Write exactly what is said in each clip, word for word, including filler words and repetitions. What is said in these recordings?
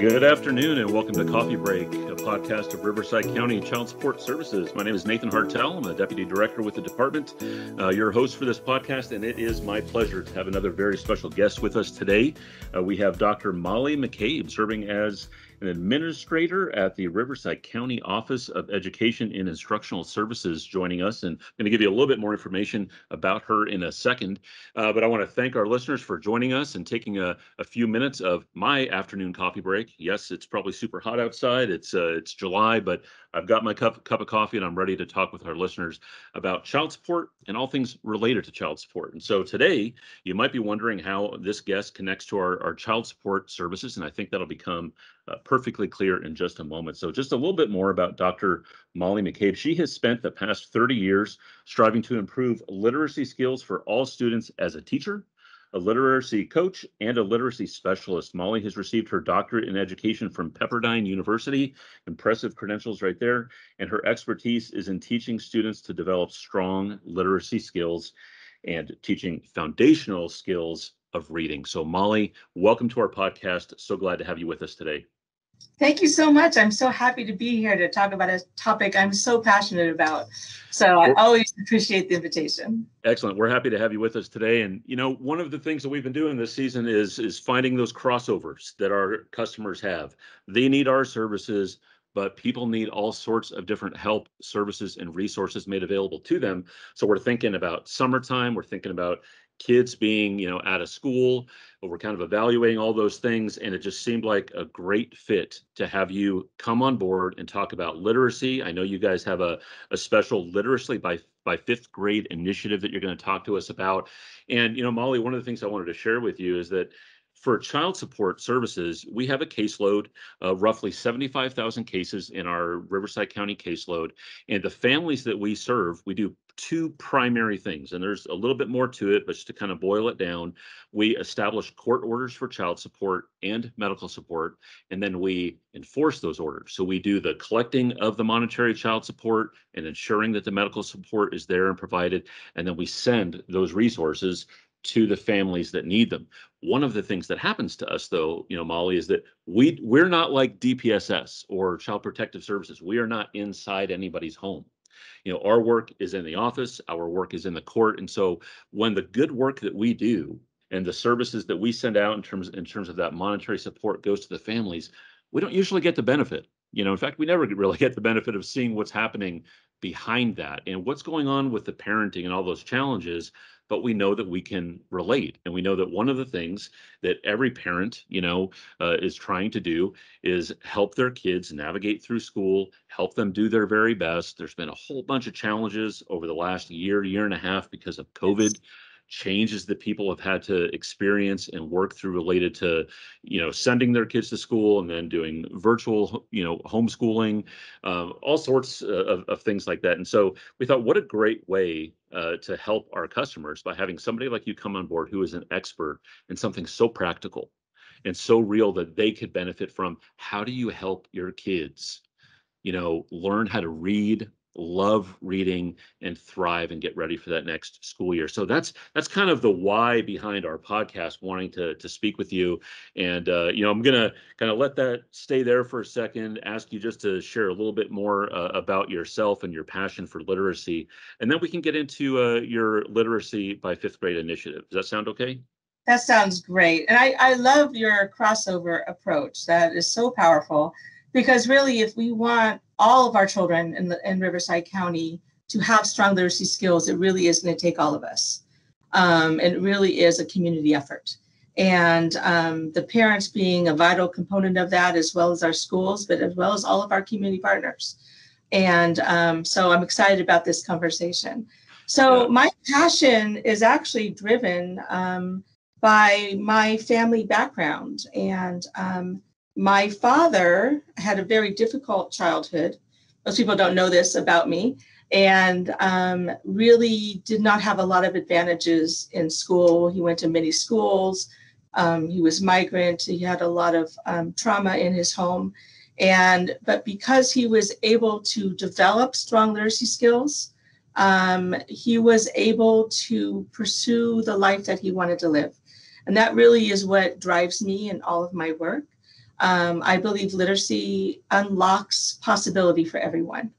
Good afternoon and welcome to Coffee Break, a podcast of Riverside County Child Support Services. My name is Nathan Hartel. I'm a deputy director with the department, uh, your host for this podcast, and it is my pleasure to have another very special guest with us today. Uh, we have Doctor Molly McCabe serving as an administrator at the Riverside County Office of Education and Instructional Services joining us, and I'm going to give you a little bit more information about her in a second, uh, but I want to thank our listeners for joining us and taking a, a few minutes of my afternoon coffee break. Yes, it's probably super hot outside. It's uh, it's July, but I've got my cup, cup of coffee and I'm ready to talk with our listeners about child support and all things related to child support. And so today, you might be wondering how this guest connects to our, our child support services, and I think that'll become Uh, perfectly clear in just a moment. So just a little bit more about Doctor Molly McCabe. She has spent the past thirty years striving to improve literacy skills for all students as a teacher, a literacy coach, and a literacy specialist. Molly has received her doctorate in education from Pepperdine University, impressive credentials right there, and her expertise is in teaching students to develop strong literacy skills and teaching foundational skills of reading. So Molly, welcome to our podcast. So glad to have you with us today. Thank you so much. I'm so happy to be here to talk about a topic I'm so passionate about. So I always appreciate the invitation. Excellent. We're happy to have you with us today. And, you know, one of the things that we've been doing this season is, is finding those crossovers that our customers have. They need our services, but people need all sorts of different help, services, and resources made available to them. So we're thinking about summertime. We're thinking about kids being, you know, out of school. We're kind of evaluating all those things, and it just seemed like a great fit to have you come on board and talk about literacy. I know you guys have a, a special Literacy by, by Fifth Grade initiative that you're going to talk to us about. And, you know, Molly, one of the things I wanted to share with you is that for child support services, we have a caseload of roughly seventy-five thousand cases in our Riverside County caseload. And the families that we serve, we do two primary things, and there's a little bit more to it, but just to kind of boil it down, we establish court orders for child support and medical support, and then we enforce those orders. So we do the collecting of the monetary child support and ensuring that the medical support is there and provided, and then we send those resources to the families that need them. One of the things that happens to us, though, you know, Molly, is that we we're not like D P S S or Child Protective Services. We are not inside anybody's home. You know, our work is in the office, our work is in the court. And so when the good work that we do and the services that we send out in terms in terms of that monetary support goes to the families, we don't usually get the benefit. You know, in fact, we never really get the benefit of seeing what's happening behind that and what's going on with the parenting and all those challenges. But we know that we can relate. And we know that one of the things that every parent, you know, uh, is trying to do is help their kids navigate through school, help them do their very best. There's been a whole bunch of challenges over the last year, year and a half because of COVID. Yes. Changes that people have had to experience and work through related to, you know, sending their kids to school and then doing virtual, you know, homeschooling, uh, all sorts of, of things like that. And so we thought, what a great way uh, to help our customers by having somebody like you come on board who is an expert in something so practical and so real that they could benefit from. How do you help your kids, you know, learn how to read, love reading, and thrive and get ready for that next school year? So that's that's kind of the why behind our podcast, wanting to to speak with you. And uh, you know, I'm gonna kind of let that stay there for a second, ask you just to share a little bit more uh, about yourself and your passion for literacy, and then we can get into uh, your Literacy by Fifth Grade initiative. Does that sound okay? That sounds great. And I, I love your crossover approach. That is so powerful, because really, if we want all of our children in, the, in Riverside County to have strong literacy skills, it really is going to take all of us. Um, and it really is a community effort. And um, the parents being a vital component of that, as well as our schools, but as well as all of our community partners. And um, so I'm excited about this conversation. So yeah. My passion is actually driven um, by my family background. And um, my father had a very difficult childhood. Most people don't know this about me, and um, really did not have a lot of advantages in school. He went to many schools. Um, he was migrant. He had a lot of um, trauma in his home. And but because he was able to develop strong literacy skills, um, he was able to pursue the life that he wanted to live. And that really is what drives me in all of my work. Um, I believe literacy unlocks possibility for everyone.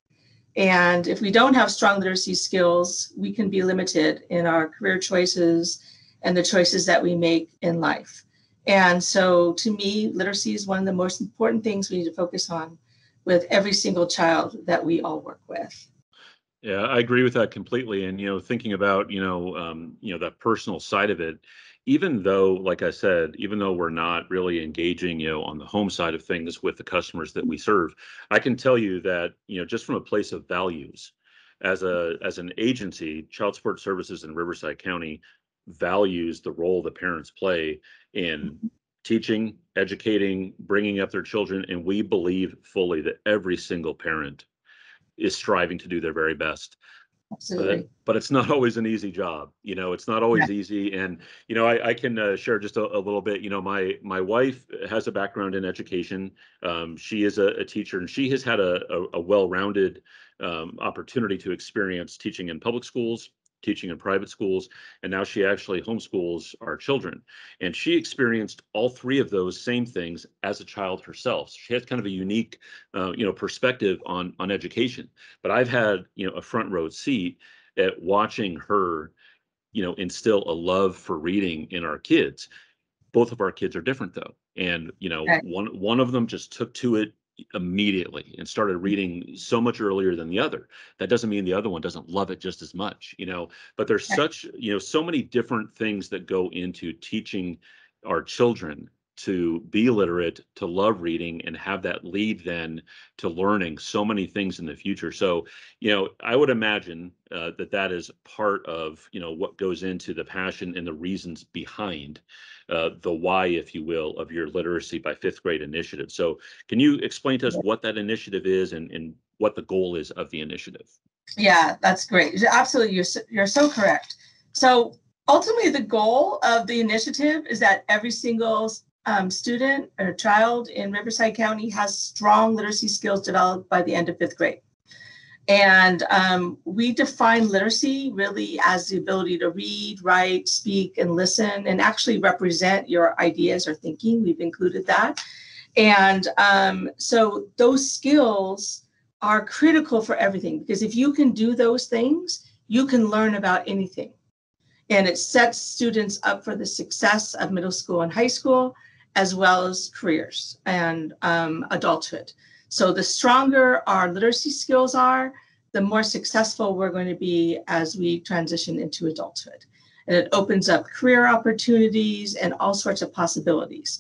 And if we don't have strong literacy skills, we can be limited in our career choices and the choices that we make in life. And so to me, literacy is one of the most important things we need to focus on with every single child that we all work with. Yeah, I agree with that completely. And, you know, thinking about, you know, um, you know, that personal side of it, even though, like I said, even though we're not really engaging, you know, on the home side of things with the customers that we serve, I can tell you that, you know, just from a place of values, as a as an agency, Child Support Services in Riverside County values the role that parents play in teaching, educating, bringing up their children. And we believe fully that every single parent is striving to do their very best. Absolutely. But, but it's not always an easy job. You know, it's not always yeah. easy. And, you know, I, I can uh, share just a, a little bit. You know, my my wife has a background in education. Um, she is a, a teacher, and she has had a, a, a well-rounded um, opportunity to experience teaching in public schools, teaching in private schools, and now she actually homeschools our children. And she experienced all three of those same things as a child herself. She has kind of a unique, uh, you know, perspective on, on education. But I've had, you know, a front row seat at watching her, you know, instill a love for reading in our kids. Both of our kids are different, though. And, you know, okay. one one of them just took to it immediately and started reading so much earlier than the other. That doesn't mean the other one doesn't love it just as much, you know, but there's okay. such, you know, so many different things that go into teaching our children to be literate, to love reading, and have that lead then to learning so many things in the future. So, you know, I would imagine uh, that that is part of, you know, what goes into the passion and the reasons behind uh, the why, if you will, of your Literacy by Fifth Grade initiative. So can you explain to us what that initiative is and, and what the goal is of the initiative? Yeah, that's great. Absolutely. You're so, you're so correct. So ultimately, the goal of the initiative is that every single Um, student or child in Riverside County has strong literacy skills developed by the end of fifth grade. And um, we define literacy really as the ability to read, write, speak, and listen, and actually represent your ideas or thinking. We've included that. And um, so those skills are critical for everything, because if you can do those things, you can learn about anything. And it sets students up for the success of middle school and high school, as well as careers and um, adulthood. So the stronger our literacy skills are, the more successful we're going to be as we transition into adulthood. And it opens up career opportunities and all sorts of possibilities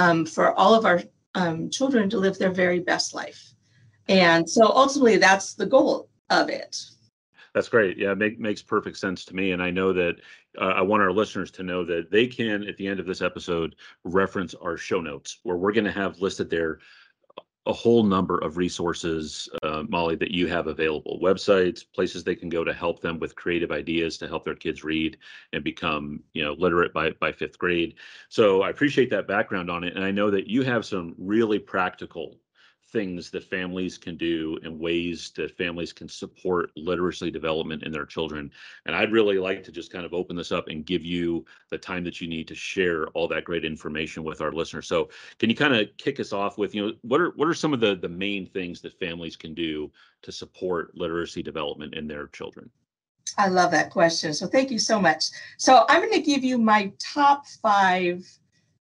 um, for all of our um, children to live their very best life. And so ultimately, that's the goal of it. That's great. Yeah, it make, makes perfect sense to me. And I know that uh, I want our listeners to know that they can, at the end of this episode, reference our show notes, where we're going to have listed there a whole number of resources, uh, Molly, that you have available. Websites, places they can go to help them with creative ideas to help their kids read and become, you know, literate by, by fifth grade. So I appreciate that background on it. And I know that you have some really practical things that families can do and ways that families can support literacy development in their children. And I'd really like to just kind of open this up and give you the time that you need to share all that great information with our listeners. So can you kind of kick us off with, you know, what are what are some of the, the main things that families can do to support literacy development in their children? I love that question. So thank you so much. So I'm going to give you my top five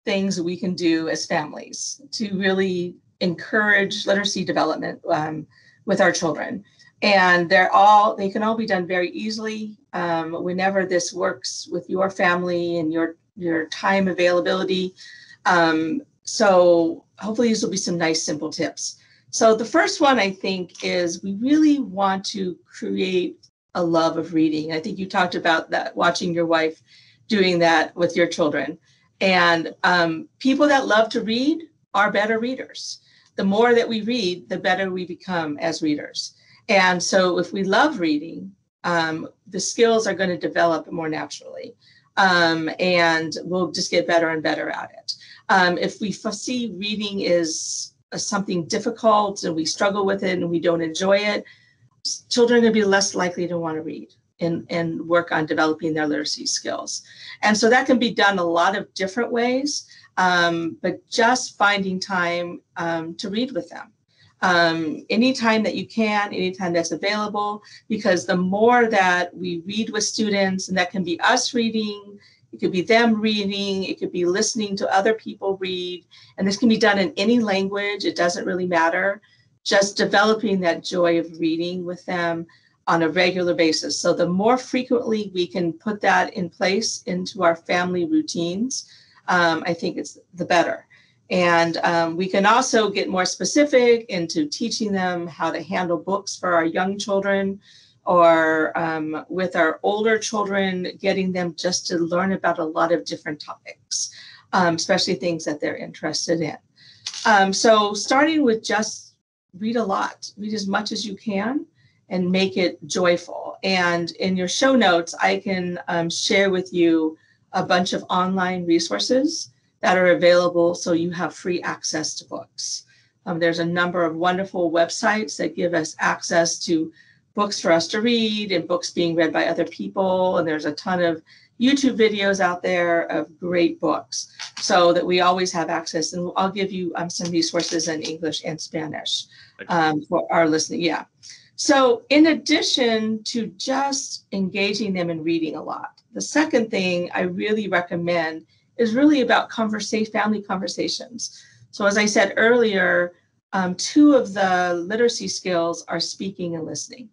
things that we can do as families to really encourage literacy development um, with our children. And they're all, they can all be done very easily. Um, whenever this works with your family and your, your time availability. Um, so hopefully these will be some nice, simple tips. So the first one, I think, is we really want to create a love of reading. I think you talked about that, watching your wife doing that with your children. And um, people that love to read are better readers. The more that we read, the better we become as readers. And so if we love reading, um, the skills are going to develop more naturally, um, and we'll just get better and better at it. Um, if we see reading is something difficult and we struggle with it and we don't enjoy it, children are going to be less likely to want to read and, and work on developing their literacy skills. And so that can be done a lot of different ways. um, but just finding time um, to read with them. Um, anytime that you can, anytime that's available, because the more that we read with students, and that can be us reading, it could be them reading, it could be listening to other people read, and this can be done in any language, it doesn't really matter, just developing that joy of reading with them on a regular basis. So the more frequently we can put that in place into our family routines, um, I think it's the better. And um, we can also get more specific into teaching them how to handle books for our young children, or um, with our older children, getting them just to learn about a lot of different topics, um, especially things that they're interested in. Um, so starting with just read a lot, read as much as you can, and make it joyful. And in your show notes, I can um, share with you a bunch of online resources that are available, so you have free access to books. Um, there's a number of wonderful websites that give us access to books for us to read, and books being read by other people. And there's a ton of YouTube videos out there of great books, so that we always have access. And I'll give you um, some resources in English and Spanish um, for our listening. Yeah. So in addition to just engaging them in reading a lot, the second thing I really recommend is really about conversa- family conversations. So as I said earlier, um, two of the literacy skills are speaking and listening,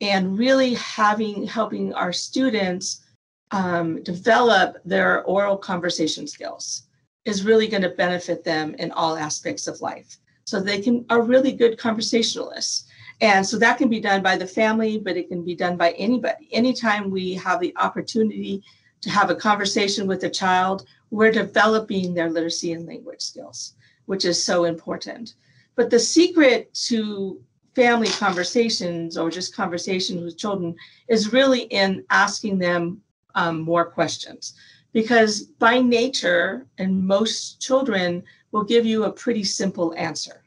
and really having helping our students um, develop their oral conversation skills is really going to benefit them in all aspects of life. So they can are really good conversationalists. And so that can be done by the family, but it can be done by anybody. Anytime we have the opportunity to have a conversation with a child, we're developing their literacy and language skills, which is so important. But the secret to family conversations, or just conversations with children, is really in asking them um, more questions. Because by nature, and most children will give you a pretty simple answer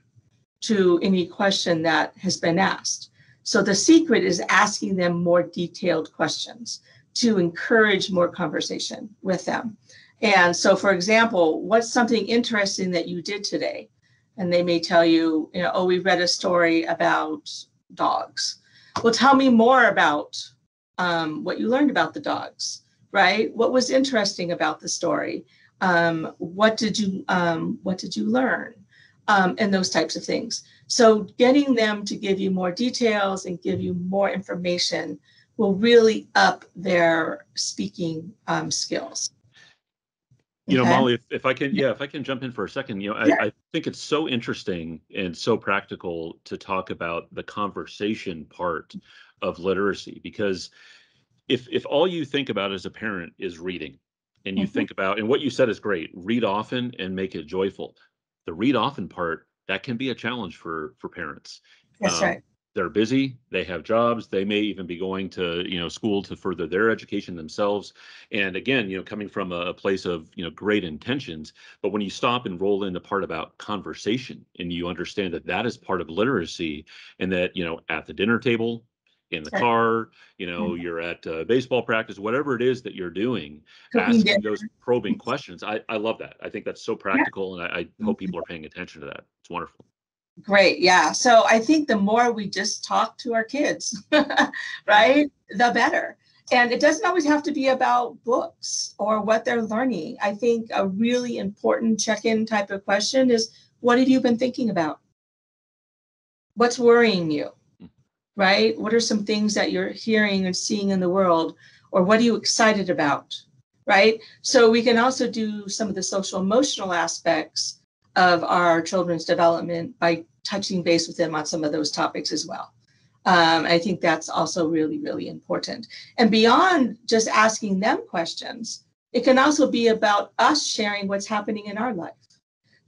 to any question that has been asked. So the secret is asking them more detailed questions to encourage more conversation with them. And so, for example, what's something interesting that you did today? And they may tell you, you know, oh, we read a story about dogs. Well, tell me more about um, what you learned about the dogs, right? What was interesting about the story? Um, what did you um, what did you learn? Um, and those types of things. So getting them to give you more details and give you more information will really up their speaking um, skills. You know, okay. Molly, if, if I can, yeah, if I can jump in for a second, you know, yeah. I, I think it's so interesting and so practical to talk about the conversation part of literacy, because if if all you think about as a parent is reading, and you mm-hmm. think about, and what you said is great, read often and make it joyful. The read often part, that can be a challenge for for parents. That's um, right. They're busy, they have jobs, they may even be going to, you know, school to further their education themselves. And again, you know, coming from a place of, you know, great intentions, but when you stop and roll in the part about conversation, and you understand that that is part of literacy, and that, you know, at the dinner table, in the car, you know, mm-hmm. you're at uh, baseball practice, whatever it is that you're doing, asking dinner. Those probing questions. I, I love that. I think that's so practical, yeah. and I, I hope people are paying attention to that. It's wonderful. Great. Yeah. So I think the more we just talk to our kids, right, the better. And it doesn't always have to be about books or what they're learning. I think a really important check-in type of question is, what have you been thinking about? What's worrying you? Right? What are some things that you're hearing and seeing in the world? Or what are you excited about? Right? So we can also do some of the social emotional aspects of our children's development by touching base with them on some of those topics as well. Um, I think that's also really, really important. And beyond just asking them questions, it can also be about us sharing what's happening in our life.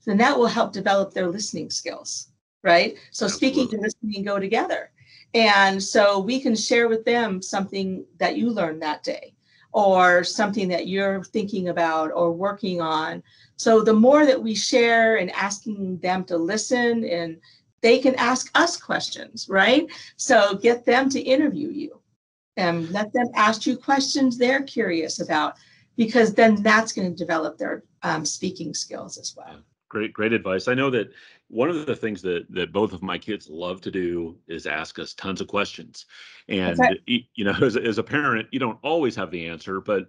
Then that will help develop their listening skills, right? So speaking and listening go together. And so we can share with them something that you learned that day, or something that you're thinking about or working on. So the more that we share and asking them to listen, and they can ask us questions, right? So get them to interview you and let them ask you questions they're curious about, because then that's going to develop their um, speaking skills as well. Yeah. Great, great advice. I know that one of the things that that both of my kids love to do is ask us tons of questions. And, okay. you know, as, as a parent, you don't always have the answer, but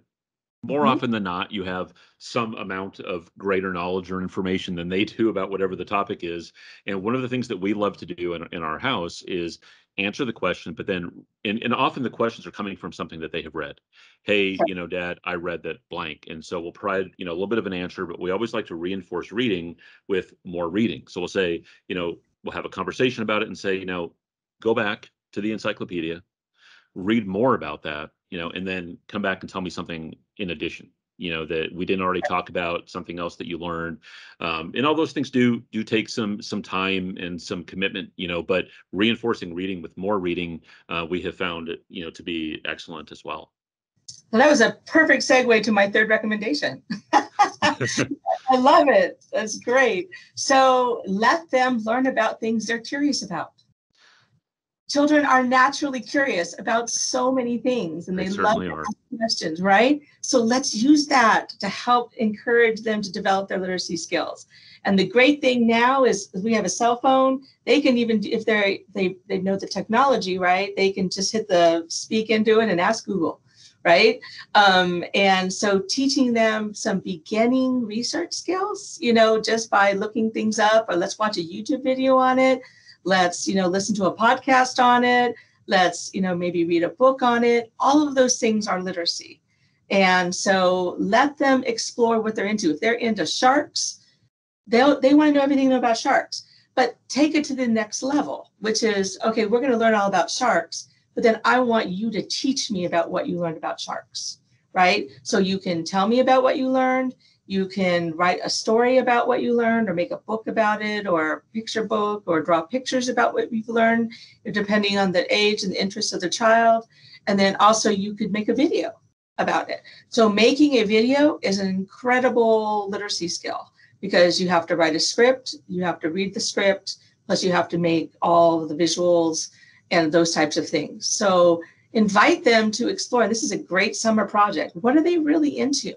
more mm-hmm. often than not, you have some amount of greater knowledge or information than they do about whatever the topic is. And one of the things that we love to do in, in our house is answer the question, but then, and, and often the questions are coming from something that they have read. Hey, you know, Dad, I read that blank. And so we'll provide, you know, a little bit of an answer, but we always like to reinforce reading with more reading. So we'll say, you know, we'll have a conversation about it and say, you know, go back to the encyclopedia, read more about that, you know, and then come back and tell me something in addition, you know, that we didn't already talk about, something else that you learned. Um, and all those things do do take some some time and some commitment, you know, but reinforcing reading with more reading, uh, we have found, you know, to be excellent as well. Well, that was a perfect segue to my third recommendation. I love it. That's great. So let them learn about things they're curious about. Children are naturally curious about so many things, and they, they love to ask questions, right? So let's use that to help encourage them to develop their literacy skills. And the great thing now is we have a cell phone. They can even, if they're, they they know the technology, right? They can just hit the speak into it and ask Google, right? Um, and so teaching them some beginning research skills, you know, just by looking things up, or let's watch a YouTube video on it. Let's, you know, listen to a podcast on it. Let's, you know, maybe read a book on it. All of those things are literacy. And so let them explore what they're into. If they're into sharks, they'll, they want to know everything about sharks, but take it to the next level, which is, okay, we're going to learn all about sharks, but then I want you to teach me about what you learned about sharks, right? So you can tell me about what you learned. You can write a story about what you learned, or make a book about it, or a picture book, or draw pictures about what you've learned, depending on the age and the interests of the child. And then also you could make a video about it. So making a video is an incredible literacy skill, because you have to write a script, you have to read the script, plus you have to make all the visuals and those types of things. So invite them to explore. This is a great summer project. What are they really into?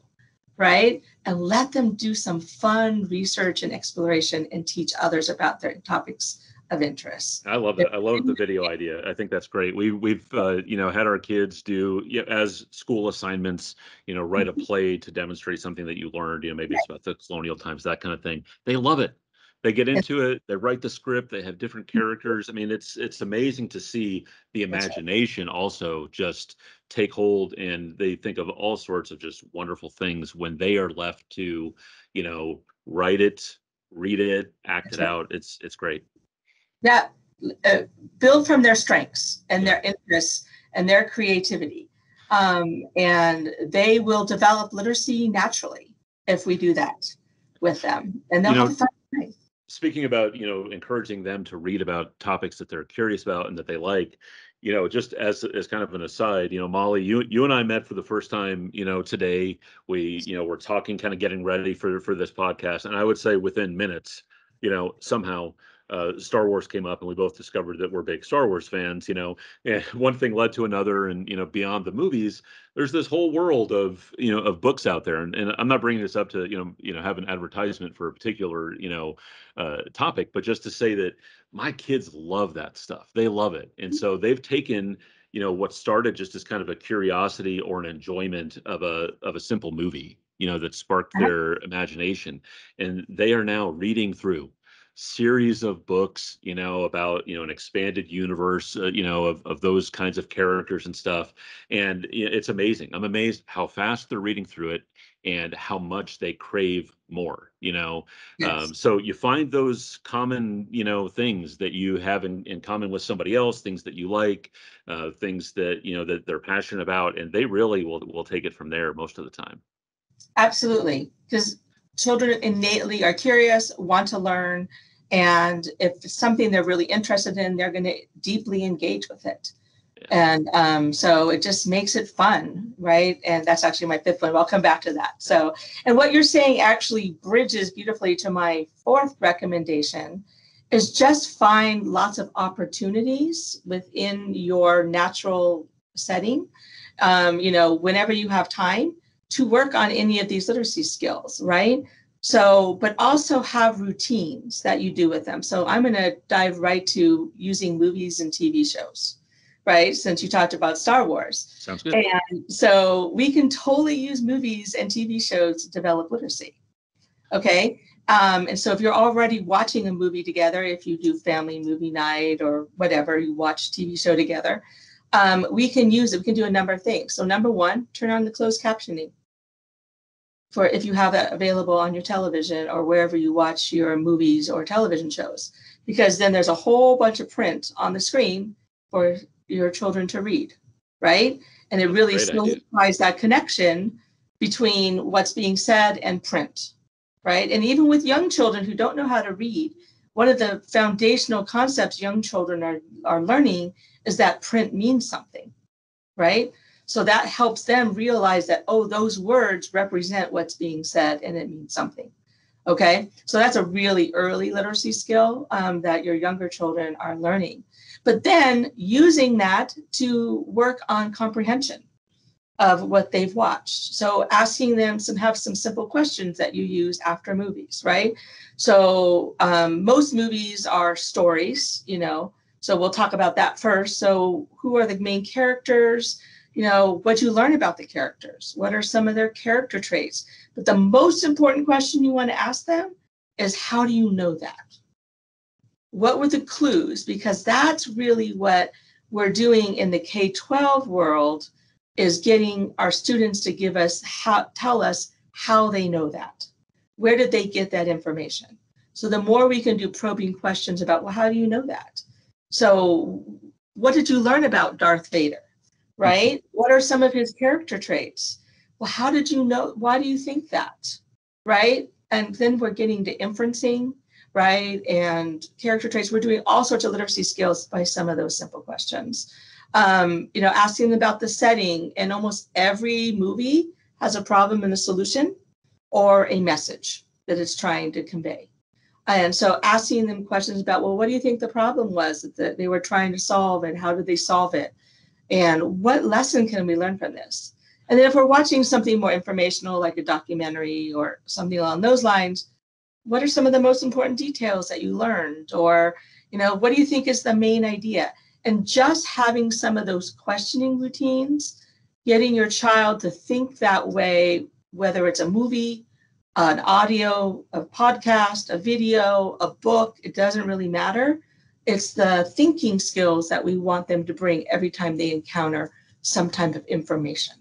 Right? And let them do some fun research and exploration and teach others about their topics of interest. I love it. I love the video idea. I think that's great. We, we've, uh, you know, had our kids do, you know, as school assignments, you know, write a play to demonstrate something that you learned, you know, maybe it's about the colonial times, that kind of thing. They love it. They get into it, they write the script, they have different characters. I mean, it's it's amazing to see the imagination also just take hold, and they think of all sorts of just wonderful things when they are left to, you know, write it, read it, act it out. It's it's great. Yeah, uh, build from their strengths and yeah. their interests and their creativity. Um, and they will develop literacy naturally if we do that with them. And they'll you know, have fun. Speaking about, you know, encouraging them to read about topics that they're curious about and that they like, you know, just as as kind of an aside, you know, Molly, you you and I met for the first time, you know, today. We, you know, we're talking, kind of getting ready for for this podcast, and I would say within minutes, you know, somehow uh, Star Wars came up, and we both discovered that we're big Star Wars fans, you know, and one thing led to another, and you know, beyond the movies, there's this whole world of, you know, of books out there. And, and I'm not bringing this up to, you know, you know, have an advertisement for a particular, you know, uh, topic, but just to say that my kids love that stuff. They love it. And so they've taken, you know, what started just as kind of a curiosity or an enjoyment of a, of a simple movie, you know, that sparked their imagination. And they are now reading through series of books, you know, about, you know, an expanded universe, uh, you know, of, of those kinds of characters and stuff. And it's amazing. I'm amazed how fast they're reading through it and how much they crave more, you know. Yes. Um, so you find those common, you know, things that you have in, in common with somebody else, things that you like, uh, things that, you know, that they're passionate about, and they really will, will take it from there most of the time. Absolutely. Because children innately are curious, want to learn, and if it's something they're really interested in, they're going to deeply engage with it. Yeah. And um, so it just makes it fun, right? And that's actually my fifth one. I'll come back to that. So, and what you're saying actually bridges beautifully to my fourth recommendation, is just find lots of opportunities within your natural setting. Um, you know, whenever you have time, to work on any of these literacy skills, right? So, but also have routines that you do with them. So I'm going to dive right to using movies and T V shows, right? Since you talked about Star Wars. Sounds good. And so we can totally use movies and T V shows to develop literacy. Okay. Um, and so if you're already watching a movie together, if you do family movie night or whatever, you watch T V show together, um, we can use it. We can do a number of things. So number one, turn on the closed captioning. For if you have that available on your television or wherever you watch your movies or television shows, because then there's a whole bunch of print on the screen for your children to read, right? And it really solidifies that connection between what's being said and print, right? And even with young children who don't know how to read, one of the foundational concepts young children are, are learning is that print means something, right? So that helps them realize that, oh, those words represent what's being said and it means something, okay? So that's a really early literacy skill um, that your younger children are learning. But then using that to work on comprehension of what they've watched. So asking them some, have some simple questions that you use after movies, right? So um, most movies are stories, you know, so we'll talk about that first. So who are the main characters? You know, what you learn about the characters, what are some of their character traits? But the most important question you want to ask them is, how do you know that? What were the clues? Because that's really what we're doing in the K twelve world, is getting our students to give us, how, tell us how they know that. Where did they get that information? So the more we can do probing questions about, well, how do you know that? So what did you learn about Darth Vader? Right? What are some of his character traits? Well, how did you know? Why do you think that? Right? And then we're getting to inferencing, right? And character traits. We're doing all sorts of literacy skills by some of those simple questions. Um, you know, asking them about the setting, and almost every movie has a problem and a solution or a message that it's trying to convey. And so asking them questions about, well, what do you think the problem was that they were trying to solve, and how did they solve it? And what lesson can we learn from this? And then if we're watching something more informational, like a documentary or something along those lines, what are some of the most important details that you learned? Or, you know, what do you think is the main idea? And just having some of those questioning routines, getting your child to think that way, whether it's a movie, an audio, a podcast, a video, a book, it doesn't really matter. It's the thinking skills that we want them to bring every time they encounter some type of information.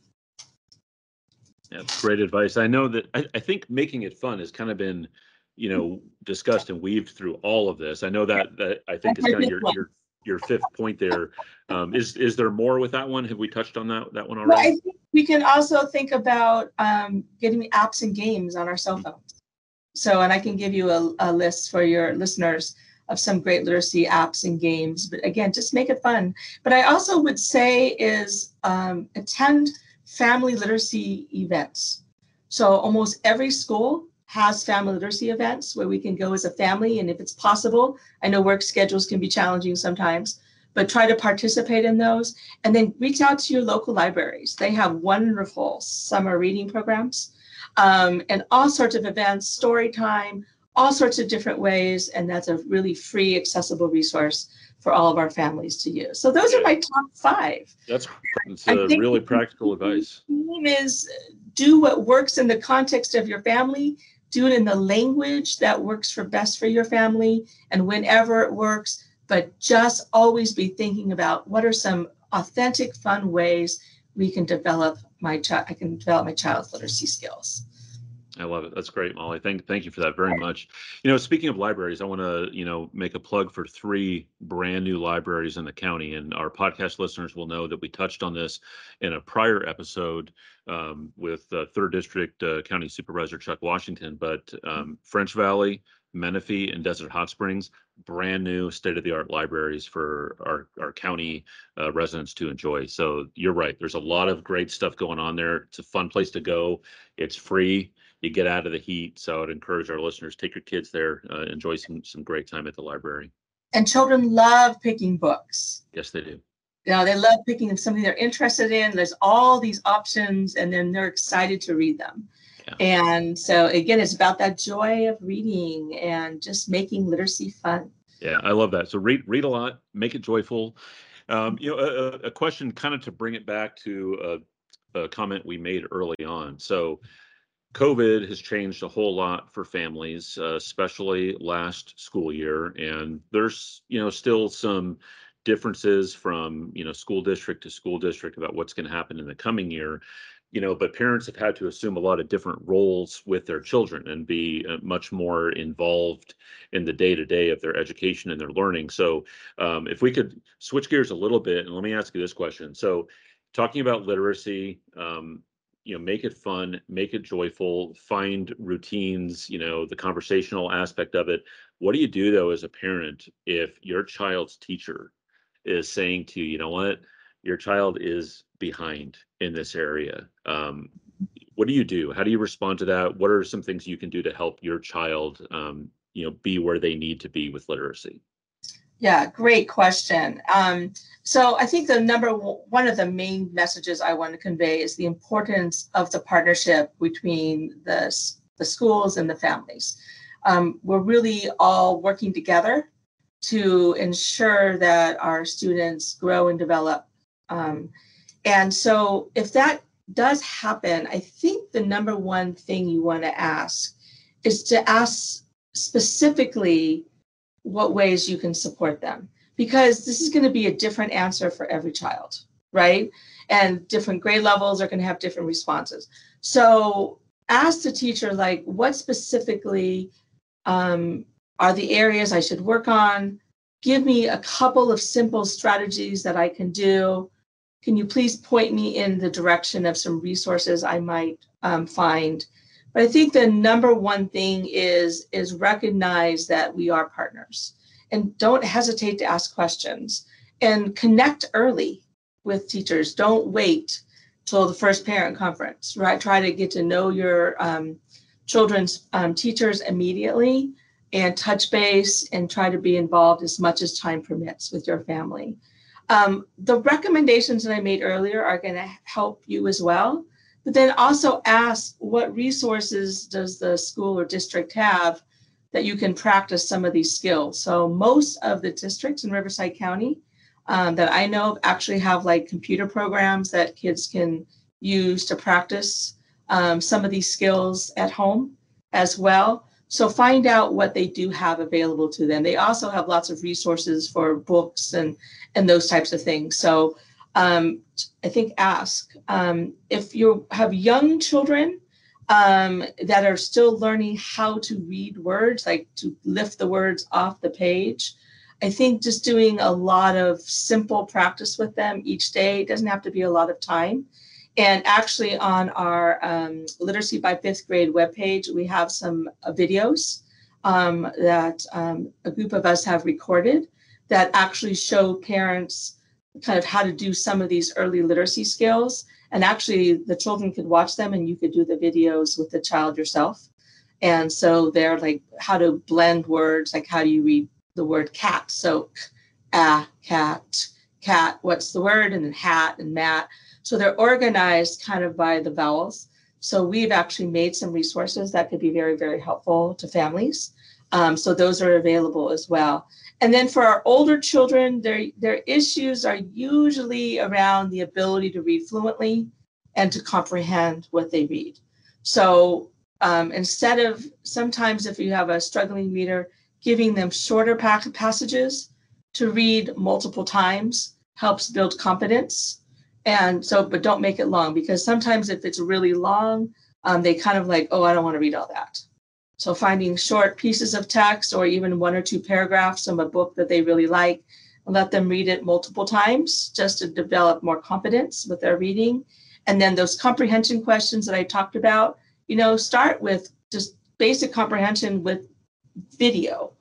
That's great advice. I know that I, I think making it fun has kind of been, you know, discussed and weaved through all of this. I know that, that I think is kind of your, your your fifth point there. Um, is is there more with that one? Have we touched on that that one already? Well, I think we can also think about um, getting apps and games on our cell phones. Mm-hmm. So, and I can give you a, a list for your listeners of some great literacy apps and games, but again, just make it fun. But I also would say is um, attend family literacy events. So almost every school has family literacy events where we can go as a family, and if it's possible, I know work schedules can be challenging sometimes, but try to participate in those, and then reach out to your local libraries. They have wonderful summer reading programs um, and all sorts of events, story time, all sorts of different ways, and that's a really free, accessible resource for all of our families to use. So those are my top five. That's, that's a really practical advice. Is do what works in the context of your family, do it in the language that works for best for your family, and whenever it works, but just always be thinking about what are some authentic, fun ways we can develop my child, I can develop my child's literacy skills. I love it. That's great, Molly. Thank, thank you for that very much. You know, speaking of libraries, I want to, you know, make a plug for three brand new libraries in the county. And our podcast listeners will know that we touched on this in a prior episode um, with uh, Third District uh, County Supervisor Chuck Washington. But um, French Valley, Menifee, and Desert Hot Springs, brand new state-of-the-art libraries for our, our county uh, residents to enjoy. So you're right. There's a lot of great stuff going on there. It's a fun place to go. It's free. You get out of the heat. So I'd encourage our listeners, take your kids there, uh, enjoy some some great time at the library. And children love picking books. Yes, they do. You know, they love picking something they're interested in. There's all these options, and then they're excited to read them. Yeah. And so, again, it's about that joy of reading and just making literacy fun. Yeah, I love that. So read, read a lot, make it joyful. Um, you know, a, a question kind of to bring it back to a, a comment we made early on. So COVID has changed a whole lot for families, uh, especially last school year. And there's, you know, still some differences from, you know, school district to school district about what's going to happen in the coming year. You know, but parents have had to assume a lot of different roles with their children and be much more involved in the day-to-day of their education and their learning. So um, if we could switch gears a little bit, and let me ask you this question. So talking about literacy, um, you know, make it fun, make it joyful, find routines, you know, the conversational aspect of it. What do you do, though, as a parent if your child's teacher is saying to you, you know what, your child is behind in this area? Um, what do you do? How do you respond to that? What are some things you can do to help your child, um, you know, be where they need to be with literacy? Yeah, great question. Um, so I think the number w- one of the main messages I want to convey is the importance of the partnership between the, the schools and the families. Um, we're really all working together to ensure that our students grow and develop. Um, and so if that does happen, I think the number one thing you want to ask is to ask specifically what ways you can support them, because this is going to be a different answer for every child, right? And different grade levels are going to have different responses. So ask the teacher, like, what specifically um, are the areas I should work on? Give me a couple of simple strategies that I can do. Can you please point me in the direction of some resources I might um, find? But I think the number one thing is, is recognize that we are partners, and don't hesitate to ask questions and connect early with teachers. Don't wait till the first parent conference, right? Try to get to know your um, children's um, teachers immediately, and touch base and try to be involved as much as time permits with your family. Um, the recommendations that I made earlier are going to help you as well, but then also ask, what resources does the school or district have that you can practice some of these skills? So most of the districts in Riverside County um, that I know of actually have like computer programs that kids can use to practice um, some of these skills at home as well. So find out what they do have available to them. They also have lots of resources for books and, and those types of things. So um, I think ask. Um, if you have young children um, that are still learning how to read words, like to lift the words off the page, I think just doing a lot of simple practice with them each day. It doesn't have to be a lot of time. And actually on our um, Literacy by Fifth Grade webpage, we have some uh, videos um, that um, a group of us have recorded that actually show parents kind of how to do some of these early literacy skills. And actually the children could watch them, and you could do the videos with the child yourself. And so they're like how to blend words, like how do you read the word cat? So ah, cat, cat, what's the word? And then hat and mat. So they're organized kind of by the vowels. So we've actually made some resources that could be very, very helpful to families. Um, so those are available as well. And then for our older children, their, their issues are usually around the ability to read fluently and to comprehend what they read. So um, instead of, sometimes if you have a struggling reader, giving them shorter pack- passages to read multiple times helps build confidence. And so, but don't make it long, because sometimes if it's really long, um, they kind of like, oh, I don't want to read all that. So finding short pieces of text or even one or two paragraphs from a book that they really like, and let them read it multiple times just to develop more confidence with their reading. And then those comprehension questions that I talked about, you know, start with just basic comprehension with video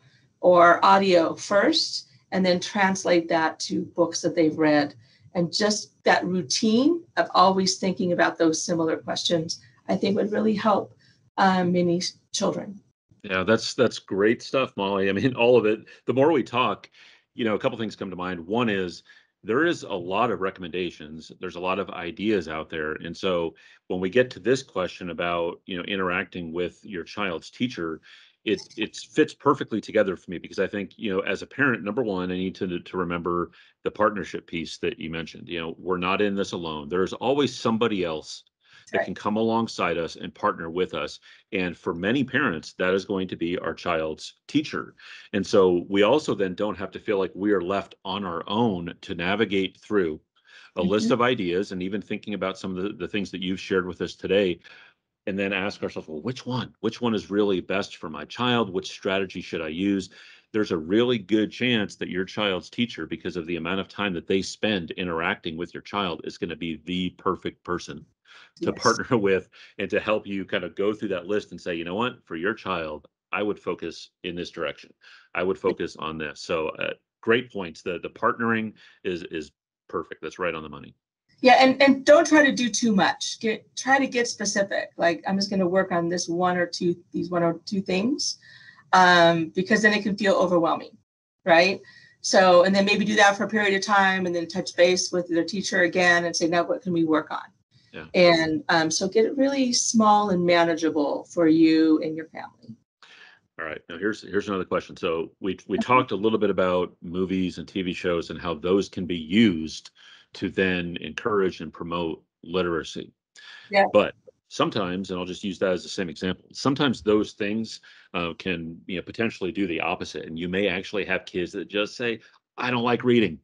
or audio first, and then translate that to books that they've read. And just that routine of always thinking about those similar questions, I think would really help um, many children. Yeah, that's that's great stuff, Molly. I mean, all of it. The more we talk, you know, a couple things come to mind. One is there is a lot of recommendations. There's a lot of ideas out there. And so when we get to this question about, you know, interacting with your child's teacher, it it fits perfectly together for me, because I think, you know, as a parent, number one, I need to, to remember the partnership piece that you mentioned. You know, we're not in this alone. There's always somebody else that can come alongside us and partner with us. And for many parents, that is going to be our child's teacher. And so we also then don't have to feel like we are left on our own to navigate through a mm-hmm. list of ideas, and even thinking about some of the, the things that you've shared with us today, and then ask ourselves, well, which one? Which one is really best for my child? Which strategy should I use? There's a really good chance that your child's teacher, because of the amount of time that they spend interacting with your child, is going to be the perfect person to yes. partner with and to help you kind of go through that list and say, you know what, for your child, I would focus in this direction. I would focus on this. So uh, great points. The the partnering is is perfect. That's right on the money. Yeah. And, and don't try to do too much. Get, try to get specific. Like, I'm just going to work on this one or two, these one or two things, um, because then it can feel overwhelming. Right. So, and then maybe do that for a period of time, and then touch base with their teacher again and say, now what can we work on? Yeah. And um, so get it really small and manageable for you and your family. All right. Now, here's here's another question. So we we talked a little bit about movies and T V shows and how those can be used to then encourage and promote literacy. Yeah. But sometimes, and I'll just use that as the same example, sometimes those things uh, can, you know, potentially do the opposite. And you may actually have kids that just say, I don't like reading.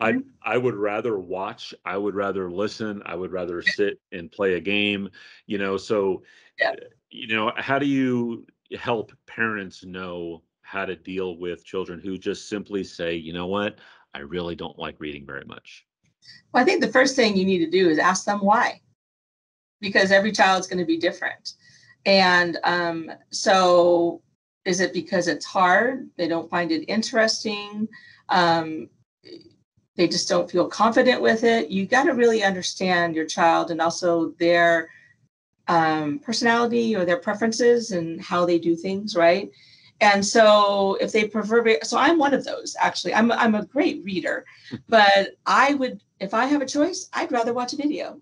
I I would rather watch. I would rather listen. I would rather sit and play a game, you know, so, yeah. you know, how do you help parents know how to deal with children who just simply say, you know what, I really don't like reading very much? Well, I think the first thing you need to do is ask them why, because every child's going to be different. And um, so is it because it's hard? They don't find it interesting? Um, they just don't feel confident with it. You got to really understand your child and also their um, personality or their preferences and how they do things, right? And so if they prefer, so I'm one of those, actually. I'm I'm a great reader, but I would, if I have a choice, I'd rather watch a video.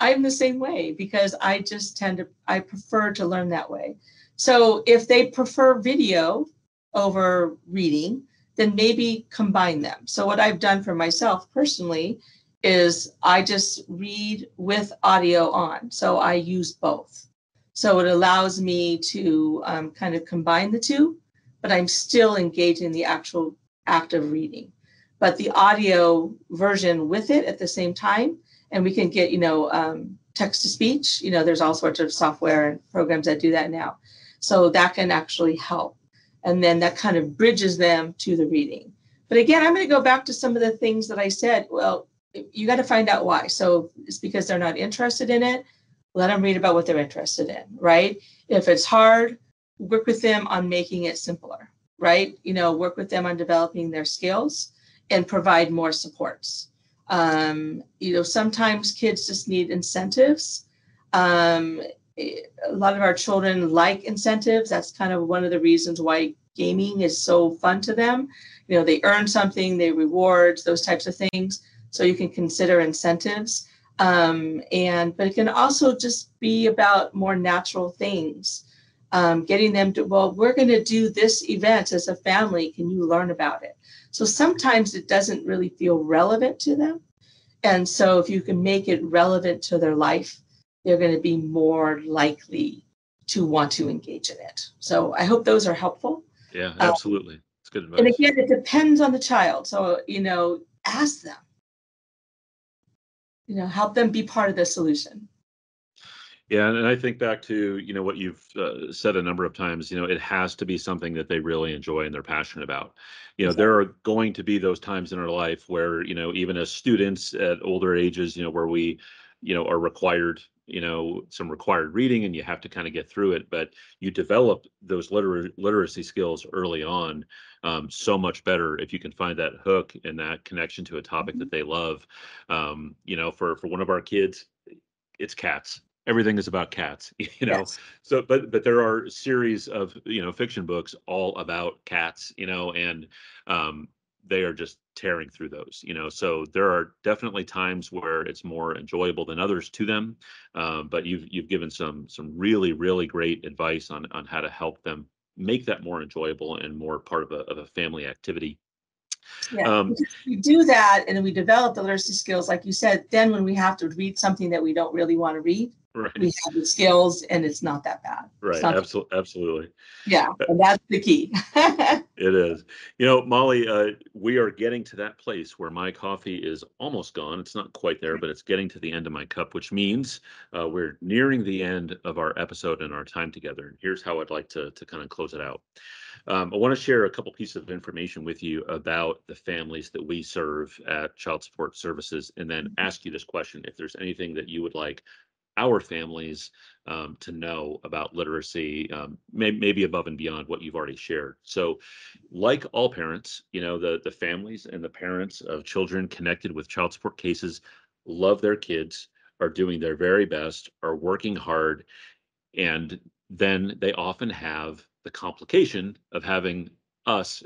I'm the same way, because I just tend to, I prefer to learn that way. So if they prefer video over reading, then maybe combine them. So what I've done for myself personally is I just read with audio on. So I use both. So it allows me to um, kind of combine the two, but I'm still engaged in the actual act of reading, but the audio version with it at the same time. And we can get, you know, um, text to speech, you know, there's all sorts of software and programs that do that now. So that can actually help. And then that kind of bridges them to the reading. But again, I'm going to go back to some of the things that I said. Well, you got to find out why. So it's because they're not interested in it. Let them read about what they're interested in, right? If it's hard, work with them on making it simpler, right? You know, work with them on developing their skills and provide more supports. Um, you know, sometimes kids just need incentives. Um, a lot of our children like incentives. That's kind of one of the reasons why gaming is so fun to them. You know, they earn something, they rewards, those types of things. So you can consider incentives. Um, and, but it can also just be about more natural things. Um, getting them to, well, we're going to do this event as a family. Can you learn about it? So sometimes it doesn't really feel relevant to them. And so if you can make it relevant to their life, they're going to be more likely to want to engage in it. So I hope those are helpful. Yeah, absolutely. It's um, good advice. And again, it depends on the child. So, you know, ask them, you know, help them be part of the solution. Yeah. And I think back to, you know, what you've uh, said a number of times, you know, it has to be something that they really enjoy and they're passionate about. You know, exactly. There are going to be those times in our life where, you know, even as students at older ages, you know, where we, you know, are required, you know, some required reading, and you have to kind of get through it, but you develop those liter- literacy skills early on um, so much better if you can find that hook and that connection to a topic mm-hmm. that they love. Um, you know, for, for one of our kids, it's cats. Everything is about cats, you know? Yes. So, but, but there are series of, you know, fiction books all about cats, you know, and um, they are just tearing through those, you know, so there are definitely times where it's more enjoyable than others to them. Um, but you've, you've given some, some really, really great advice on, on how to help them make that more enjoyable and more part of a, of a family activity. Yeah, um, we do that and we develop the literacy skills, like you said, then when we have to read something that we don't really want to read, right, we have the skills and it's not that bad. Right. Absolutely. Absolutely. Yeah. And that's the key. It is. You know, Molly, uh, we are getting to that place where my coffee is almost gone. It's not quite there, but it's getting to the end of my cup, which means uh, we're nearing the end of our episode and our time together. And here's how I'd like to, to kind of close it out. Um, I want to share a couple pieces of information with you about the families that we serve at Child Support Services, and then ask you this question: if there's anything that you would like our families um, to know about literacy, um, may, maybe above and beyond what you've already shared. So, like all parents, you know, the, the families and the parents of children connected with child support cases love their kids, are doing their very best, are working hard, and then they often have the complication of having us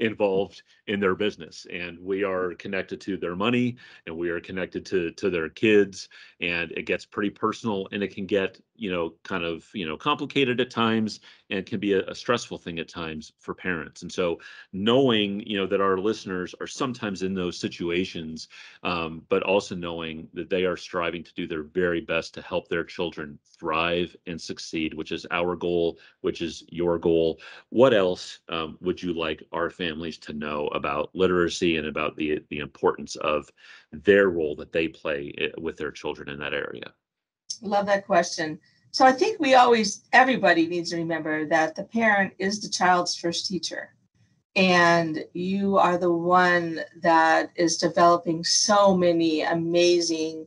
involved in their business, and we are connected to their money, and we are connected to to their kids, and it gets pretty personal, and it can get, you know, kind of, you know, complicated at times, and can be a, a stressful thing at times for parents. And so, knowing, you know, that our listeners are sometimes in those situations, um, but also knowing that they are striving to do their very best to help their children thrive and succeed, which is our goal, which is your goal. What else um, would you like our families to know about literacy and about the the importance of their role that they play with their children in that area? Love that question. So I think we always, everybody needs to remember that the parent is the child's first teacher, and you are the one that is developing so many amazing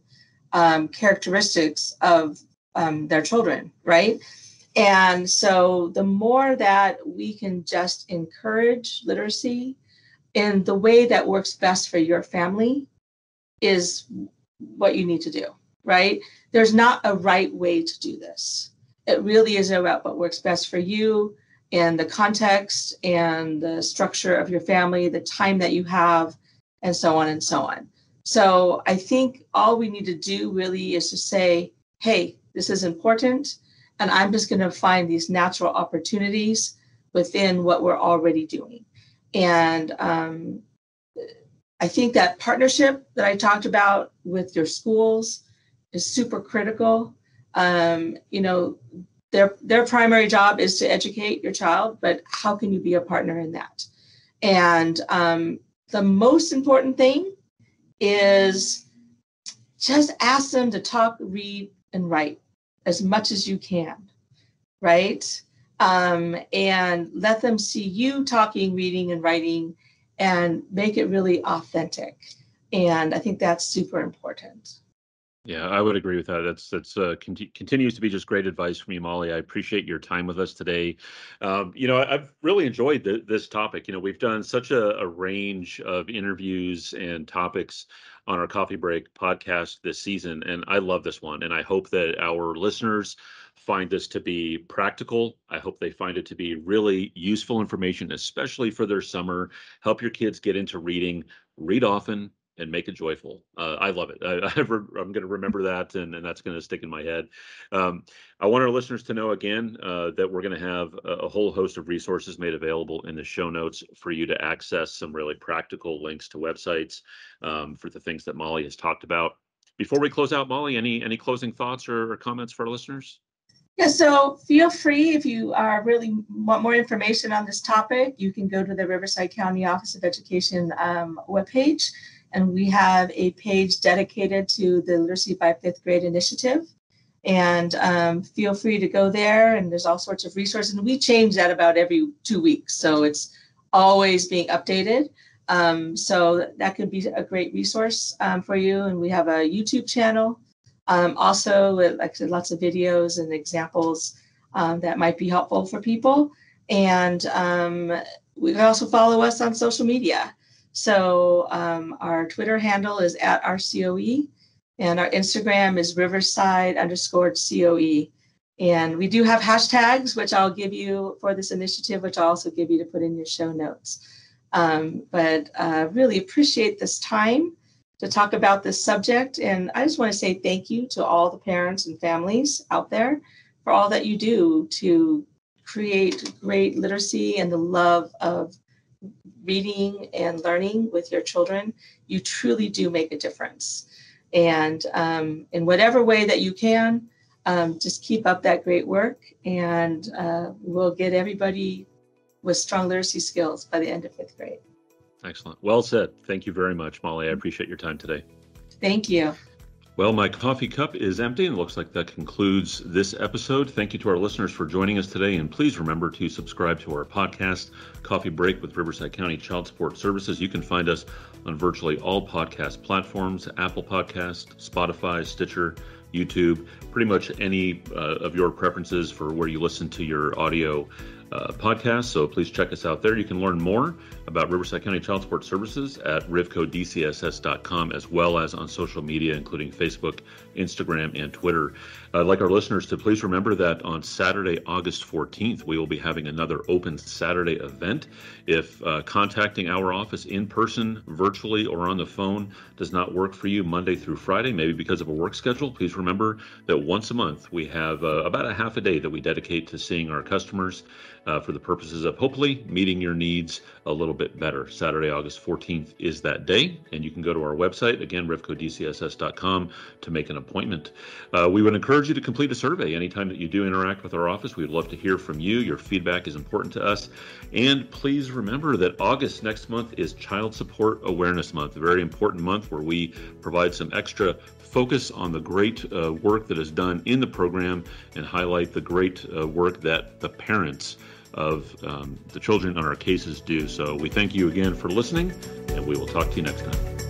um, characteristics of um, their children, right? And so the more that we can just encourage literacy in the way that works best for your family is what you need to do, right? There's not a right way to do this. It really is about what works best for you and the context and the structure of your family, the time that you have, and so on and so on. So I think all we need to do really is to say, hey, this is important. And I'm just going to find these natural opportunities within what we're already doing. And um, I think that partnership that I talked about with your schools is super critical. Um, you know, their, their primary job is to educate your child, but how can you be a partner in that? And um, the most important thing is just ask them to talk, read, and write as much as you can, right? Um, and let them see you talking, reading, and writing, and make it really authentic. And I think that's super important. Yeah, I would agree with that. That's that's uh, cont- continues to be just great advice from you, Molly. I appreciate your time with us today. Um, you know, I, I've really enjoyed the, this topic. You know, we've done such a, a range of interviews and topics on our Coffee Break podcast this season, and I love this one. And I hope that our listeners find this to be practical. I hope they find it to be really useful information, especially for their summer. Help your kids get into reading. Read often. And make it joyful. Uh, I love it. I, I re- I'm going to remember that, and, and that's going to stick in my head. Um, I want our listeners to know again uh, that we're going to have a, a whole host of resources made available in the show notes for you to access some really practical links to websites um, for the things that Molly has talked about. Before we close out, Molly, any any closing thoughts or, or comments for our listeners? Yeah, so feel free, if you are really want more information on this topic, you can go to the Riverside County Office of Education um, webpage. And we have a page dedicated to the Literacy by Fifth Grade initiative. And um, feel free to go there. And there's all sorts of resources. And we change that about every two weeks. So it's always being updated. Um, so that could be a great resource um, for you. And we have a YouTube channel. Um, also, like I said, lots of videos and examples um, that might be helpful for people. And um, we can also follow us on social media. So um, our Twitter handle is at R C O E, and our Instagram is Riverside underscore COE. And we do have hashtags, which I'll give you for this initiative, which I'll also give you to put in your show notes. Um, but uh, really appreciate this time to talk about this subject. And I just want to say thank you to all the parents and families out there for all that you do to create great literacy and the love of reading and learning with your children. You truly do make a difference. And um, in whatever way that you can, um, just keep up that great work, and uh, we'll get everybody with strong literacy skills by the end of fifth grade. Excellent. Well said. Thank you very much, Molly. I appreciate your time today. Thank you. Well, my coffee cup is empty, and it looks like that concludes this episode. Thank you to our listeners for joining us today, and please remember to subscribe to our podcast, Coffee Break with Riverside County Child Support Services. You can find us on virtually all podcast platforms, Apple Podcasts, Spotify, Stitcher, YouTube, pretty much any uh, of your preferences for where you listen to your audio Uh, podcast. So please check us out there. You can learn more about Riverside County Child Support Services at riv code d c s s dot com, as well as on social media, including Facebook, Instagram, and Twitter. I'd like our listeners to please remember that on Saturday, August fourteenth, we will be having another open Saturday event. If uh, contacting our office in person, virtually, or on the phone does not work for you Monday through Friday, maybe because of a work schedule, please remember that once a month we have uh, about a half a day that we dedicate to seeing our customers Uh, for the purposes of hopefully meeting your needs a little bit better. Saturday, August fourteenth is that day, and you can go to our website, again, riv code d c s s dot com, to make an appointment. Uh, we would encourage you to complete a survey anytime that you do interact with our office. We'd love to hear from you. Your feedback is important to us. And please remember that August next month is Child Support Awareness Month, a very important month where we provide some extra focus on the great uh, work that is done in the program and highlight the great uh, work that the parents of um, the children on our cases do. So we thank you again for listening, and we will talk to you next time.